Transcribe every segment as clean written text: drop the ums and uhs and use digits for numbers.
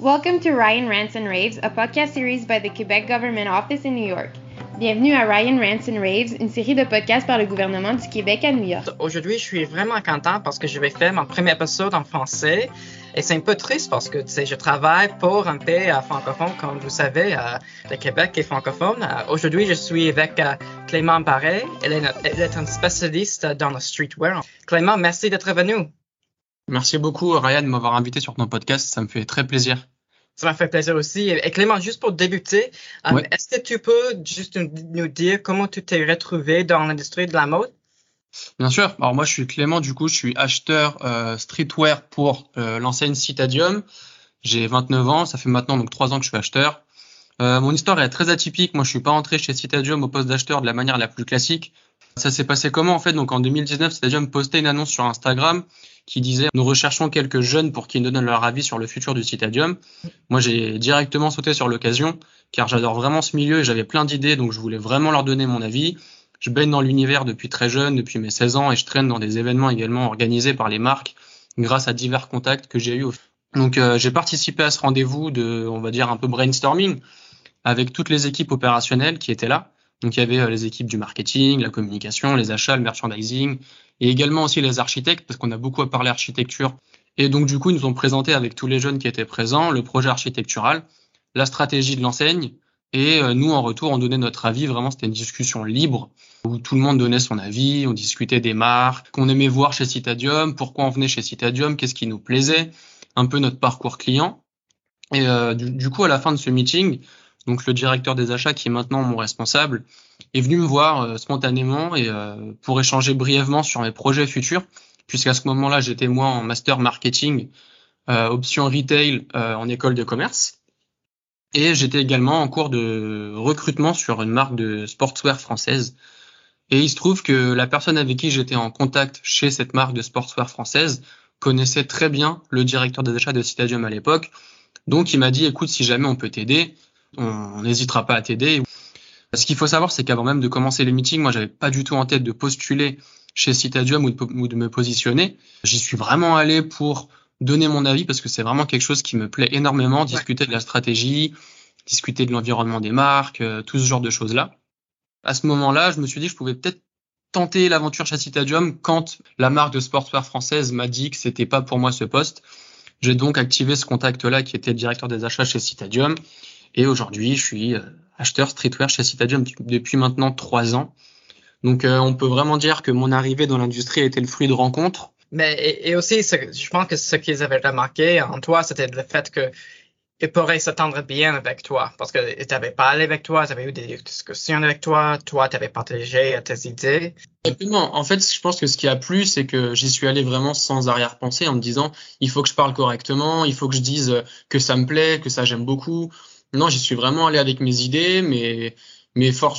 Welcome to Ryan Rants and Raves, a podcast series by the Quebec Government Office in New York. Bienvenue à Ryan Rants and Raves, une série de podcasts par le gouvernement du Québec à New York. Aujourd'hui, je suis vraiment contente parce que je vais faire mon premier épisode en français. Et c'est un peu triste parce que, tu sais, je travaille pour un pays francophone, comme vous savez, le Québec est francophone. Aujourd'hui, je suis avec Clément Barret. Elle est une spécialiste dans le streetwear. Clément, merci d'être venu. Merci beaucoup, Ryan, de m'avoir invité sur ton podcast. Ça me fait très plaisir. Ça m'a fait plaisir aussi. Et Clément, juste pour débuter, ouais. Est-ce que tu peux juste nous dire comment tu t'es retrouvé dans l'industrie de la mode? Bien sûr. Alors moi, je suis Clément. Du coup, je suis acheteur streetwear pour l'enseigne Citadium. J'ai 29 ans. Ça fait maintenant donc 3 ans que je suis acheteur. Mon histoire est très atypique. Moi, je suis pas entré chez Citadium au poste d'acheteur de la manière la plus classique. Ça s'est passé comment en fait? Donc en 2019, Citadium postait une annonce sur Instagram qui disait « Nous recherchons quelques jeunes pour qu'ils nous donnent leur avis sur le futur du Citadium ». Moi, j'ai directement sauté sur l'occasion car j'adore vraiment ce milieu et j'avais plein d'idées, donc je voulais vraiment leur donner mon avis. Je baigne dans l'univers depuis très jeune, depuis mes 16 ans, et je traîne dans des événements également organisés par les marques grâce à divers contacts que j'ai eus. Donc, j'ai participé à ce rendez-vous de, on va dire, un peu brainstorming avec toutes les équipes opérationnelles qui étaient là. Donc, il y avait les équipes du marketing, la communication, les achats, le merchandising et également aussi les architectes parce qu'on a beaucoup à parler architecture. Et donc, du coup, ils nous ont présenté avec tous les jeunes qui étaient présents le projet architectural, la stratégie de l'enseigne. Et nous, en retour, on donnait notre avis. Vraiment, c'était une discussion libre où tout le monde donnait son avis. On discutait des marques qu'on aimait voir chez Citadium, pourquoi on venait chez Citadium, qu'est-ce qui nous plaisait, un peu notre parcours client. Et du coup, à la fin de ce meeting, donc le directeur des achats, qui est maintenant mon responsable, est venu me voir spontanément et pour échanger brièvement sur mes projets futurs, puisqu'à ce moment-là, j'étais moi en master marketing, option retail en école de commerce. Et j'étais également en cours de recrutement sur une marque de sportswear française. Et il se trouve que la personne avec qui j'étais en contact chez cette marque de sportswear française connaissait très bien le directeur des achats de Citadium à l'époque. Donc, il m'a dit, écoute, si jamais on peut t'aider, on n'hésitera pas à t'aider. Ce qu'il faut savoir, c'est qu'avant même de commencer les meetings, moi, j'avais pas du tout en tête de postuler chez Citadium ou de me positionner. J'y suis vraiment allé pour donner mon avis parce que c'est vraiment quelque chose qui me plaît énormément, discuter de la stratégie, discuter de l'environnement des marques, tout ce genre de choses-là. À ce moment-là, je me suis dit que je pouvais peut-être tenter l'aventure chez Citadium quand la marque de sportswear française m'a dit que c'était pas pour moi ce poste. J'ai donc activé ce contact-là qui était le directeur des achats chez Citadium et aujourd'hui, je suis acheteur streetwear chez Citadium depuis maintenant 3 ans. Donc, on peut vraiment dire que mon arrivée dans l'industrie a été le fruit de rencontres. Mais, et aussi, je pense que ce qu'ils avaient remarqué en toi, c'était le fait qu'ils pourraient s'entendre bien avec toi. Parce qu'ils t'avaient parlé avec toi, ils avaient eu des discussions avec toi, toi, tu avais partagé tes idées. Exactement. En fait, je pense que ce qui a plu, c'est que j'y suis allé vraiment sans arrière-pensée en me disant, il faut que je parle correctement, il faut que je dise que ça me plaît, que ça j'aime beaucoup. Non, j'y suis vraiment allé avec mes idées,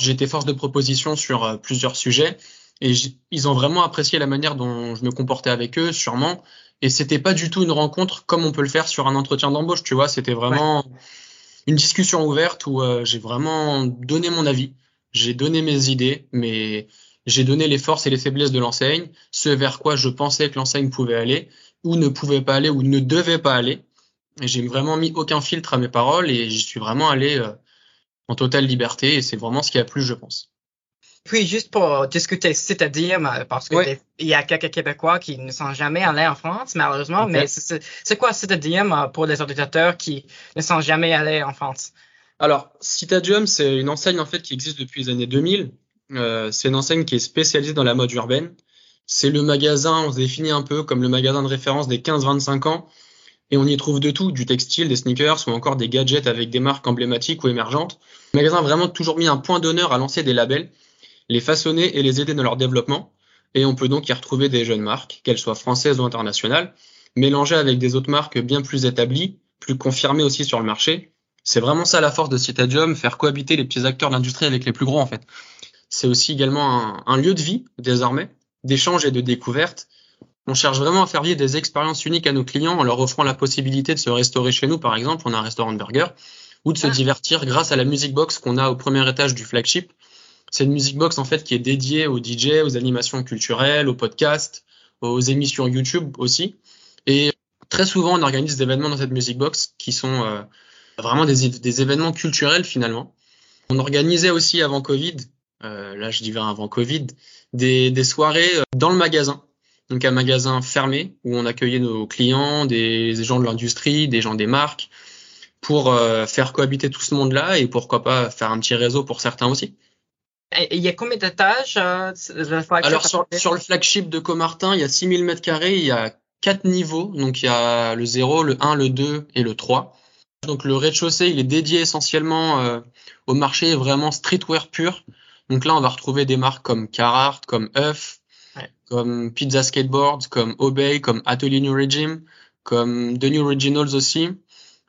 j'étais force de proposition sur plusieurs sujets. Et ils ont vraiment apprécié la manière dont je me comportais avec eux, sûrement. Et c'était pas du tout une rencontre comme on peut le faire sur un entretien d'embauche, tu vois. C'était vraiment une discussion ouverte où j'ai vraiment donné mon avis. J'ai donné mes idées, mais j'ai donné les forces et les faiblesses de l'enseigne, ce vers quoi je pensais que l'enseigne pouvait aller, ou ne pouvait pas aller, ou ne devait pas aller. Et j'ai vraiment mis aucun filtre à mes paroles et j'y suis vraiment allé en totale liberté. Et c'est vraiment ce qui a plu, je pense. Puis, juste pour discuter Citadium, parce qu'il y a quelques Québécois qui ne sont jamais allés en France, malheureusement, okay. Mais c'est quoi Citadium pour les auditeurs qui ne sont jamais allés en France? Alors, Citadium, c'est une enseigne en fait qui existe depuis les années 2000. C'est une enseigne qui est spécialisée dans la mode urbaine. C'est le magasin, on se définit un peu comme le magasin de référence des 15-25 ans. Et on y trouve de tout, du textile, des sneakers ou encore des gadgets avec des marques emblématiques ou émergentes. Le magasin a vraiment toujours mis un point d'honneur à lancer des labels, les façonner et les aider dans leur développement. Et on peut donc y retrouver des jeunes marques, qu'elles soient françaises ou internationales, mélangées avec des autres marques bien plus établies, plus confirmées aussi sur le marché. C'est vraiment ça la force de Citadium, faire cohabiter les petits acteurs de l'industrie avec les plus gros en fait. C'est aussi également un lieu de vie désormais, d'échange et de découverte. On cherche vraiment à faire vivre des expériences uniques à nos clients en leur offrant la possibilité de se restaurer chez nous, par exemple, on a un restaurant de burger, ou de se divertir grâce à la music box qu'on a au premier étage du flagship. C'est une music box en fait qui est dédiée aux DJ, aux animations culturelles, aux podcasts, aux émissions YouTube aussi. Et Très souvent, on organise des événements dans cette Music Box qui sont vraiment des événements culturels finalement. On organisait aussi avant Covid, là je dis avant Covid, des soirées dans le magasin. Donc un magasin fermé où on accueillait nos clients, des gens de l'industrie, des gens des marques, pour faire cohabiter tout ce monde-là et pourquoi pas faire un petit réseau pour certains aussi. Et il y a combien d'étages Alors sur le flagship de Comartin, il y a 6000 m2, il y a 4 niveaux. Donc il y a le 0, le 1, le 2 et le 3. Donc le rez-de-chaussée, il est dédié essentiellement au marché vraiment streetwear pur. Donc là, on va retrouver des marques comme Carhartt, comme Huff, comme Pizza Skateboard, comme Obey, comme Atelier New Regime, comme The New Originals aussi,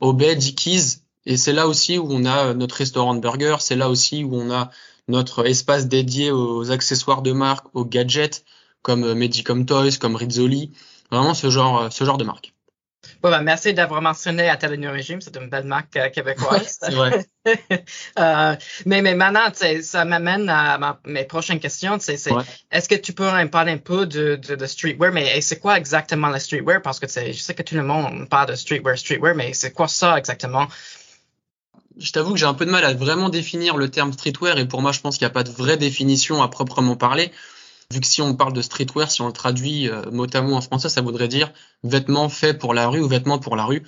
Obey, Dickies. Et c'est là aussi où on a notre restaurant de burgers, c'est là aussi où on a notre espace dédié aux accessoires de marque, aux gadgets, comme Medicom Toys, comme Rizzoli, vraiment ce genre de marque. Bon, ben, merci d'avoir mentionné Atelier New Regime, c'est une belle marque québécoise. C'est vrai. mais maintenant, ça m'amène à mes prochaines questions. Ouais. Est-ce que tu peux en parler un peu de streetwear, mais c'est quoi exactement le streetwear? Parce que je sais que tout le monde parle de streetwear, mais c'est quoi ça exactement? Je t'avoue que j'ai un peu de mal à vraiment définir le terme streetwear et pour moi, je pense qu'il n'y a pas de vraie définition à proprement parler. Vu que si on parle de streetwear, si on le traduit mot à mot en français, ça voudrait dire vêtements faits pour la rue ou vêtements pour la rue.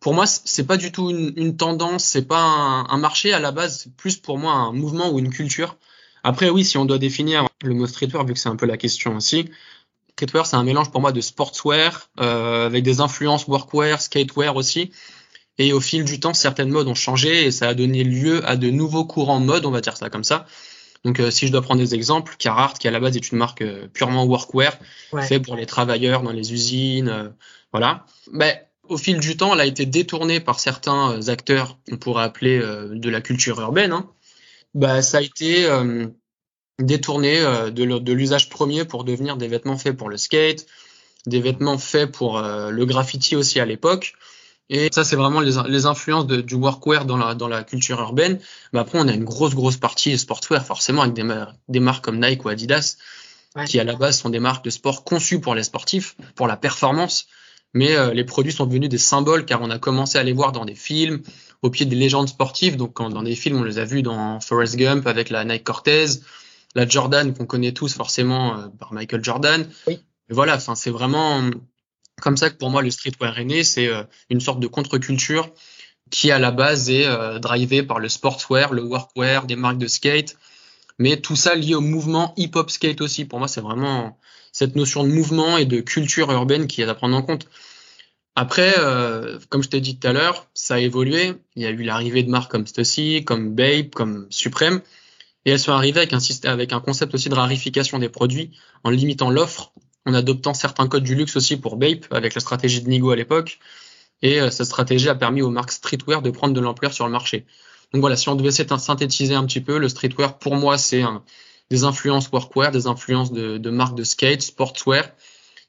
Pour moi, c'est pas du tout une tendance, c'est pas un marché à la base, c'est plus pour moi un mouvement ou une culture. Après, oui, si on doit définir le mot streetwear, vu que c'est un peu la question aussi, streetwear, c'est un mélange pour moi de sportswear, avec des influences workwear, skatewear aussi. Et au fil du temps, certaines modes ont changé et ça a donné lieu à de nouveaux courants mode, on va dire ça comme ça. Donc, si je dois prendre des exemples, Carhartt, qui à la base est une marque purement workwear, fait pour les travailleurs dans les usines, voilà. Mais au fil du temps, elle a été détournée par certains acteurs, on pourrait appeler de la culture urbaine. Hein. Bah, ça a été détourné de l'usage premier pour devenir des vêtements faits pour le skate, des vêtements faits pour le graffiti aussi à l'époque. Et ça, c'est vraiment les influences du workwear dans la culture urbaine. Mais après, on a une grosse partie sportswear, forcément, avec des marques comme Nike ou Adidas, qui à la base sont des marques de sport conçues pour les sportifs, pour la performance. Mais les produits sont devenus des symboles, car on a commencé à les voir dans des films, au pied des légendes sportives. Donc, dans des films, on les a vus dans Forrest Gump avec la Nike Cortez, la Jordan qu'on connaît tous forcément par Michael Jordan. Oui. Et voilà, enfin, c'est vraiment comme ça que pour moi le streetwear est né, c'est une sorte de contre-culture qui à la base est drivée par le sportswear, le workwear, des marques de skate, mais tout ça lié au mouvement hip-hop skate aussi. Pour moi, c'est vraiment cette notion de mouvement et de culture urbaine qui est à prendre en compte. Après, comme je t'ai dit tout à l'heure, ça a évolué. Il y a eu l'arrivée de marques comme Stussy, comme Bape, comme Suprême, et elles sont arrivées avec un concept aussi de rarification des produits en limitant l'offre, en adoptant certains codes du luxe aussi pour Bape, avec la stratégie de Nigo à l'époque. Et cette stratégie a permis aux marques streetwear de prendre de l'ampleur sur le marché. Donc voilà, si on devait synthétiser un petit peu, le streetwear, pour moi, c'est des influences workwear, des influences de marques de skate, sportswear,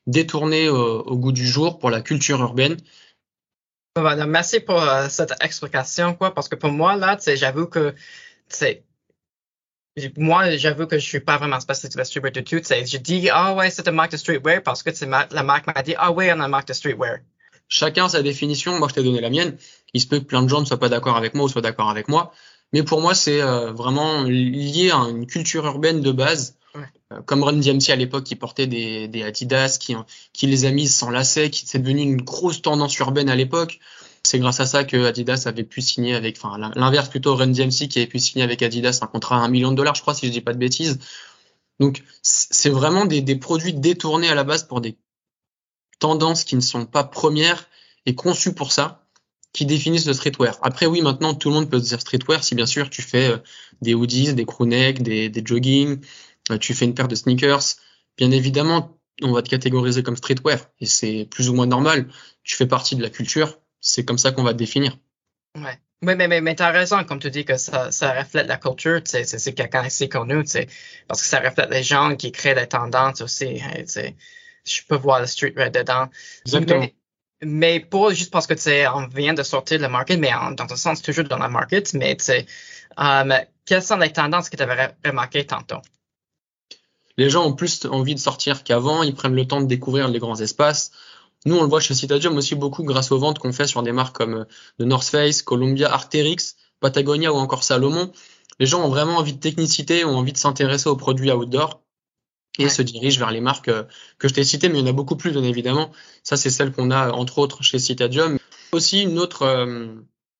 détournées au goût du jour pour la culture urbaine. Voilà, merci pour cette explication, parce que pour moi, là, j'avoue que je suis pas vraiment spécialiste de la streetwear du tout. Je dis, c'est une marque de streetwear parce que la marque m'a dit, on a une marque de streetwear. Chacun sa définition. Moi, je t'ai donné la mienne. Il se peut que plein de gens ne soient pas d'accord avec moi ou soient d'accord avec moi. Mais pour moi, c'est vraiment lié à une culture urbaine de base. Ouais. Comme Run DMC à l'époque qui portait des Adidas, qui les a mises sans lacets, qui c'est devenu une grosse tendance urbaine à l'époque. C'est grâce à ça que Adidas avait pu signer l'inverse plutôt, Run DMC qui avait pu signer avec Adidas un contrat à $1 million, je crois, si je dis pas de bêtises. Donc, c'est vraiment des produits détournés à la base pour des tendances qui ne sont pas premières et conçues pour ça, qui définissent le streetwear. Après, oui, maintenant, tout le monde peut se dire streetwear si, bien sûr, tu fais des hoodies, des crewnecks, des jogging, tu fais une paire de sneakers. Bien évidemment, on va te catégoriser comme streetwear et c'est plus ou moins normal. Tu fais partie de la culture. C'est comme ça qu'on va te définir. Ouais. Oui, mais tu as raison, comme tu dis, que ça reflète la culture. C'est quelqu'un assez connu, parce que ça reflète les gens qui créent les tendances aussi. Je peux voir le streetwear dedans. Exactement. Mais juste parce que on vient de sortir le market, mais dans un sens, toujours dans le market, mais quelles sont les tendances que tu avais remarquées tantôt? Les gens ont plus envie de sortir qu'avant. Ils prennent le temps de découvrir les grands espaces. Nous, on le voit chez Citadium aussi beaucoup grâce aux ventes qu'on fait sur des marques comme The North Face, Columbia, Arc'teryx, Patagonia ou encore Salomon. Les gens ont vraiment envie de technicité, ont envie de s'intéresser aux produits outdoor et se dirigent vers les marques que je t'ai citées, mais il y en a beaucoup plus, bien évidemment. Ça, c'est celle qu'on a, entre autres, chez Citadium. Aussi, une autre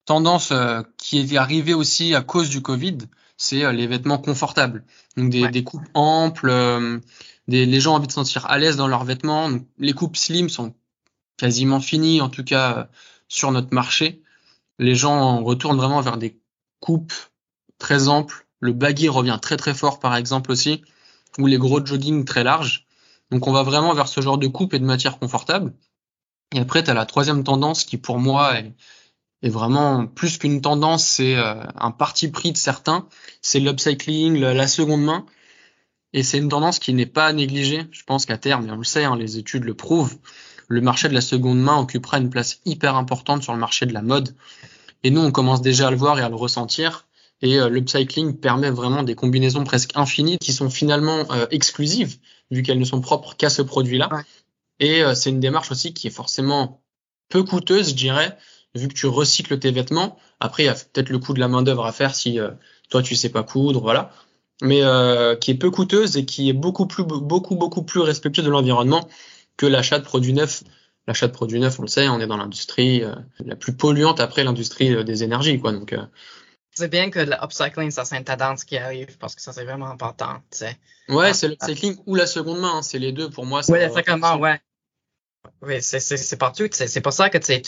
tendance qui est arrivée aussi à cause du Covid, c'est les vêtements confortables. Donc, des coupes amples, les gens ont envie de se sentir à l'aise dans leurs vêtements. Donc, les coupes slim sont quasiment finies, en tout cas sur notre marché. Les gens retournent vraiment vers des coupes très ample, le baggy revient très très fort par exemple aussi, ou les gros jogging très larges. Donc on va vraiment vers ce genre de coupe et de matière confortable. Et après tu as la troisième tendance qui pour moi est vraiment plus qu'une tendance, c'est un parti pris de certains, c'est l'upcycling, la seconde main. Et c'est une tendance qui n'est pas négligée. Je pense qu'à terme, et on le sait, les études le prouvent, le marché de la seconde main occupera une place hyper importante sur le marché de la mode. Et nous on commence déjà à le voir et à le ressentir. Et l'upcycling permet vraiment des combinaisons presque infinies qui sont finalement exclusives, vu qu'elles ne sont propres qu'à ce produit-là. Ouais. Et c'est une démarche aussi qui est forcément peu coûteuse, je dirais, vu que tu recycles tes vêtements. Après, il y a peut-être le coût de la main-d'œuvre à faire si toi, tu sais pas coudre, voilà. Mais qui est peu coûteuse et qui est beaucoup plus respectueux de l'environnement que l'achat de produits neufs. L'achat de produits neufs, on le sait, on est dans l'industrie la plus polluante après l'industrie des énergies, quoi. Donc, c'est bien que le upcycling, ça c'est une tendance qui arrive parce que ça c'est vraiment important, tu sais. Ouais, c'est l'upcycling ou la seconde main, c'est les deux pour moi. Oui, la seconde main, ouais. Oui, c'est partout, tu sais. C'est pour ça que tu sais,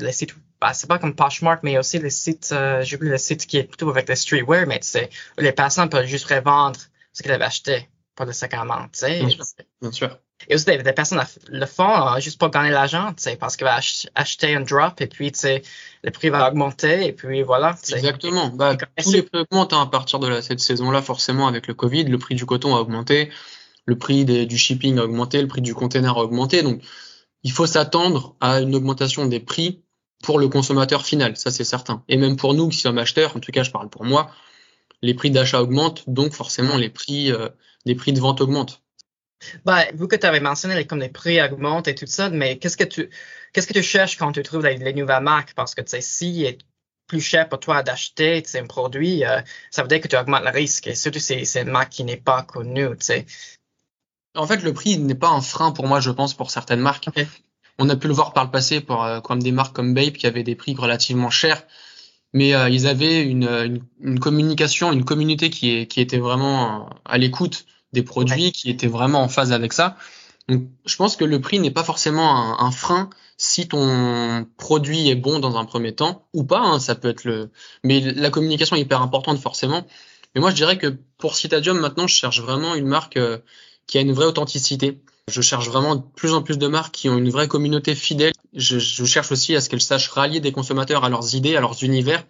les sites, c'est pas comme Poshmark, mais aussi les sites, j'oublie le site qui est plutôt avec le streetwear, mais tu sais, les personnes peuvent juste revendre ce qu'elles avaient acheté pour le seconde main, tu sais. Bien sûr. Et aussi, des personnes le font juste pour gagner l'argent, tu sais, parce qu'ils vont acheter un drop et puis, tu sais, le prix va augmenter et puis voilà. T'sais. Exactement. Tous les prix augmentent à partir de cette saison-là, forcément, avec le Covid. Le prix du coton a augmenté, le prix du shipping a augmenté, le prix du container a augmenté. Donc, il faut s'attendre à une augmentation des prix pour le consommateur final, ça c'est certain. Et même pour nous qui sommes acheteurs, en tout cas, je parle pour moi, les prix d'achat augmentent, donc forcément, les prix de vente augmentent. Vous que tu avais mentionné comme les prix augmentent et tout ça, mais qu'est-ce que tu cherches quand tu trouves les nouvelles marques? Parce que si il est plus cher pour toi d'acheter un produit, ça veut dire que tu augmentes le risque. Et surtout si c'est une marque qui n'est pas connue. T'sais. En fait, le prix n'est pas un frein pour moi, je pense, pour certaines marques. Okay. On a pu le voir par le passé pour comme des marques comme Bape qui avaient des prix relativement chers, mais ils avaient une communication, une communauté qui était vraiment à l'écoute des produits qui étaient vraiment en phase avec ça. Donc, je pense que le prix n'est pas forcément un frein si ton produit est bon dans un premier temps ou pas. Hein, ça peut être mais la communication est hyper importante forcément. Mais moi, je dirais que pour Citadium, maintenant, je cherche vraiment une marque qui a une vraie authenticité. Je cherche vraiment de plus en plus de marques qui ont une vraie communauté fidèle. Je cherche aussi à ce qu'elles sachent rallier des consommateurs à leurs idées, à leurs univers.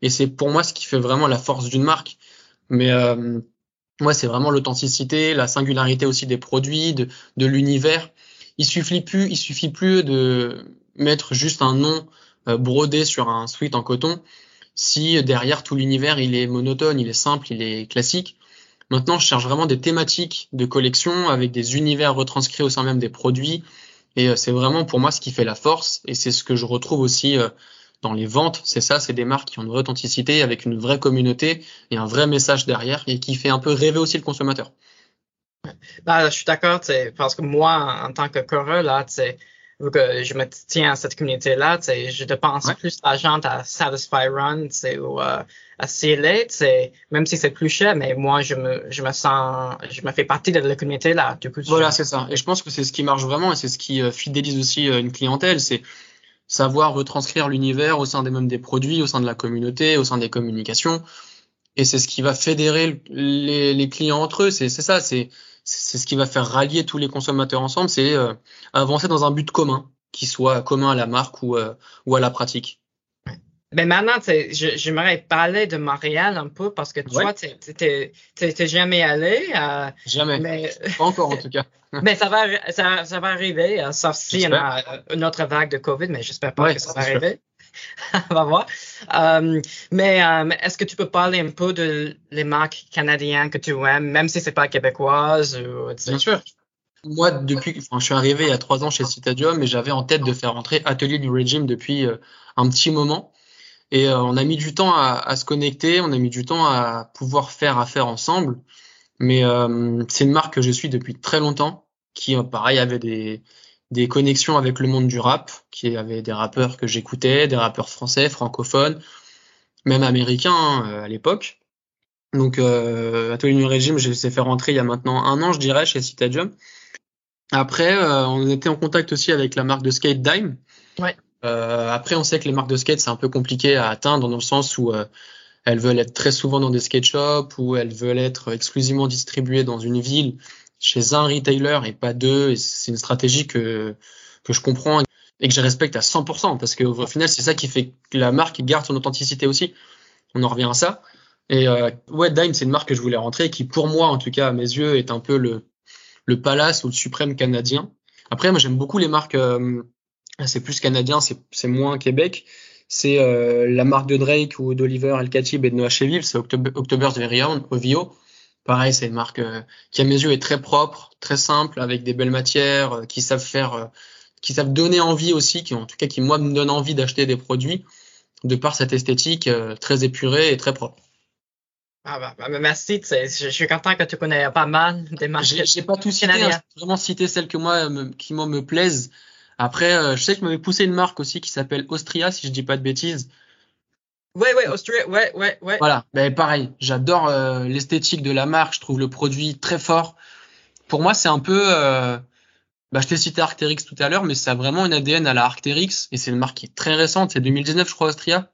Et c'est pour moi ce qui fait vraiment la force d'une marque. Mais moi, c'est vraiment l'authenticité, la singularité aussi des produits, de l'univers. Il suffit plus de mettre juste un nom brodé sur un sweat en coton si derrière tout l'univers, il est monotone, il est simple, il est classique. Maintenant, je cherche vraiment des thématiques de collection avec des univers retranscrits au sein même des produits. Et c'est vraiment pour moi ce qui fait la force. Et c'est ce que je retrouve aussi dans les ventes, c'est des marques qui ont une vraie authenticité avec une vraie communauté et un vrai message derrière et qui fait un peu rêver aussi le consommateur. Je suis d'accord, parce que moi, en tant que coureur, vu que je me tiens à cette communauté-là, je dépense plus d'argent à Satisfy Run ou à CLA, même si c'est plus cher, mais moi, je me fais partie de la communauté-là. Du coup, voilà, c'est ça. Et je pense que c'est ce qui marche vraiment et c'est ce qui fidélise aussi une clientèle, c'est savoir retranscrire l'univers au sein des produits, au sein de la communauté, au sein des communications. Et c'est ce qui va fédérer les clients entre eux. C'est ce qui va faire rallier tous les consommateurs ensemble. C'est avancer dans un but commun, qui soit commun à la marque ou à la pratique. Mais maintenant, j'aimerais parler de Montréal un peu parce que toi, t'es jamais allé. Jamais. Pas encore, en tout cas. Mais ça va arriver, sauf s'il y a une autre vague de COVID, mais j'espère pas que ça va arriver. On va voir. Est-ce que tu peux parler un peu de les marques canadiennes que tu aimes, même si c'est pas québécoise? Bien sûr. moi, depuis, enfin, je suis arrivé il y a 3 ans chez Citadium et j'avais en tête de faire rentrer Atelier New Regime depuis un petit moment. Et on a mis du temps à se connecter, on a mis du temps à pouvoir faire affaire ensemble. Mais c'est une marque que je suis depuis très longtemps, qui, pareil, avait des connexions avec le monde du rap, qui avait des rappeurs que j'écoutais, des rappeurs français, francophones, même américains à l'époque. Donc, Atelier New Regime, je les ai fait rentrer il y a maintenant 1 an, je dirais, chez Citadium. Après, on était en contact aussi avec la marque de skate Dime. Ouais. Après, on sait que les marques de skate, c'est un peu compliqué à atteindre dans le sens où elles veulent être très souvent dans des skate shops ou elles veulent être exclusivement distribuées dans une ville chez un retailer et pas 2. Et c'est une stratégie que je comprends et que je respecte à 100% parce qu'au final, c'est ça qui fait que la marque garde son authenticité aussi. On en revient à ça. Et ouais, Dime, c'est une marque que je voulais rentrer qui, pour moi, en tout cas, à mes yeux, est un peu le Palace ou le Suprême canadien. Après, moi, j'aime beaucoup les marques... c'est plus canadien, c'est moins Québec. C'est la marque de Drake ou d'Oliver El Khatib et de Noah Shebib, c'est October's Very Own, OVO. Pareil, c'est une marque qui, à mes yeux, est très propre, très simple, avec des belles matières, qui savent faire, qui savent donner envie aussi, qui en tout cas, qui moi me donne envie d'acheter des produits de par cette esthétique très épurée et très propre. Ah bah merci, je suis content que tu connais pas mal des marques. J'ai pas tout cité, hein, j'ai vraiment cité celles que moi, me plaisent. Après, je sais que je m'avais poussé une marque aussi qui s'appelle Austria, si je dis pas de bêtises. Ouais, Austria, ouais. Voilà, ben pareil, j'adore l'esthétique de la marque, je trouve le produit très fort. Pour moi, c'est un peu, je t'ai cité Arc'teryx tout à l'heure, mais ça a vraiment une ADN à la Arc'teryx, et c'est une marque qui est très récente, c'est 2019, je crois, Austria.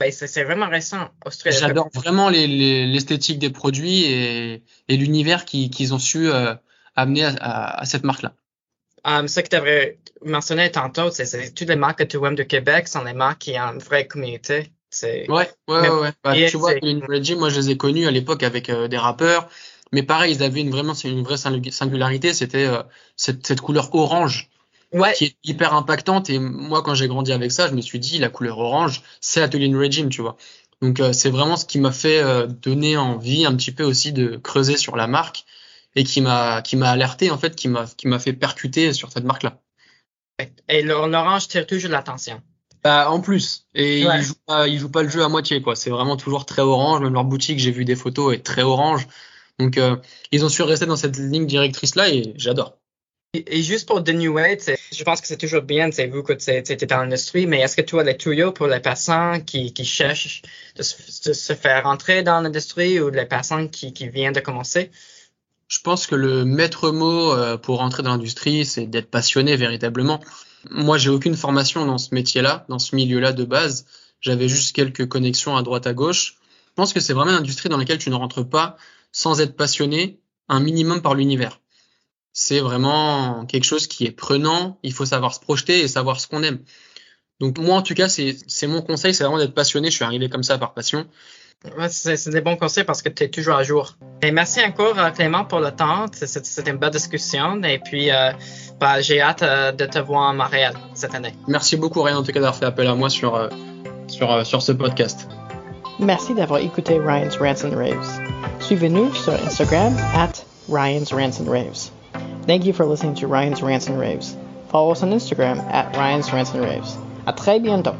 Ben, c'est vraiment récent, Austria. J'adore vraiment l'esthétique des produits et l'univers qu'ils ont su amener à cette marque-là. Ce que tu avais mentionné tantôt, c'est toutes les marques que tu aimes de Québec sont des marques qui ont une vraie communauté. Ouais. Tu vois, les New Regime, moi, je les ai connus à l'époque avec des rappeurs. Mais pareil, ils avaient une vraie singularité. C'était cette couleur orange qui est hyper impactante. Et moi, quand j'ai grandi avec ça, je me suis dit, la couleur orange, c'est Atelier New Regime, tu vois. Donc, c'est vraiment ce qui m'a fait donner envie un petit peu aussi de creuser sur la marque. Et qui m'a alerté, en fait, qui m'a fait percuter sur cette marque-là. Et l'orange tire toujours l'attention. Bah, en plus. Et ouais. Ils jouent pas le jeu à moitié, quoi. C'est vraiment toujours très orange. Même leur boutique, j'ai vu des photos, est très orange. Donc, ils ont su rester dans cette ligne directrice-là et j'adore. Et juste pour The New Way, je pense que c'est toujours bien, vous, que tu étais dans l'industrie, mais est-ce que tu as des tuyaux pour les personnes qui cherchent de se faire entrer dans l'industrie ou les personnes qui viennent de commencer? Je pense que le maître mot pour rentrer dans l'industrie, c'est d'être passionné véritablement. Moi, j'ai aucune formation dans ce métier-là, dans ce milieu-là de base. J'avais juste quelques connexions à droite, à gauche. Je pense que c'est vraiment une industrie dans laquelle tu ne rentres pas sans être passionné un minimum par l'univers. C'est vraiment quelque chose qui est prenant. Il faut savoir se projeter et savoir ce qu'on aime. Donc moi, en tout cas, c'est mon conseil, c'est vraiment d'être passionné. Je suis arrivé comme ça par passion. Ouais, c'est des bons conseils parce que tu es toujours à jour. Et merci encore Clément pour le temps. C'était une belle discussion et puis j'ai hâte de te voir en Montréal cette année. Merci beaucoup Ryan en tout cas d'avoir fait appel à moi sur ce podcast. Merci d'avoir écouté Ryan's Rants and Raves. Suivez-nous sur Instagram @Ryan'sRantsandRaves. Thank you for listening to Ryan's Rants and Raves. Follow us on Instagram @Ryan'sRantsandRaves. À très bientôt.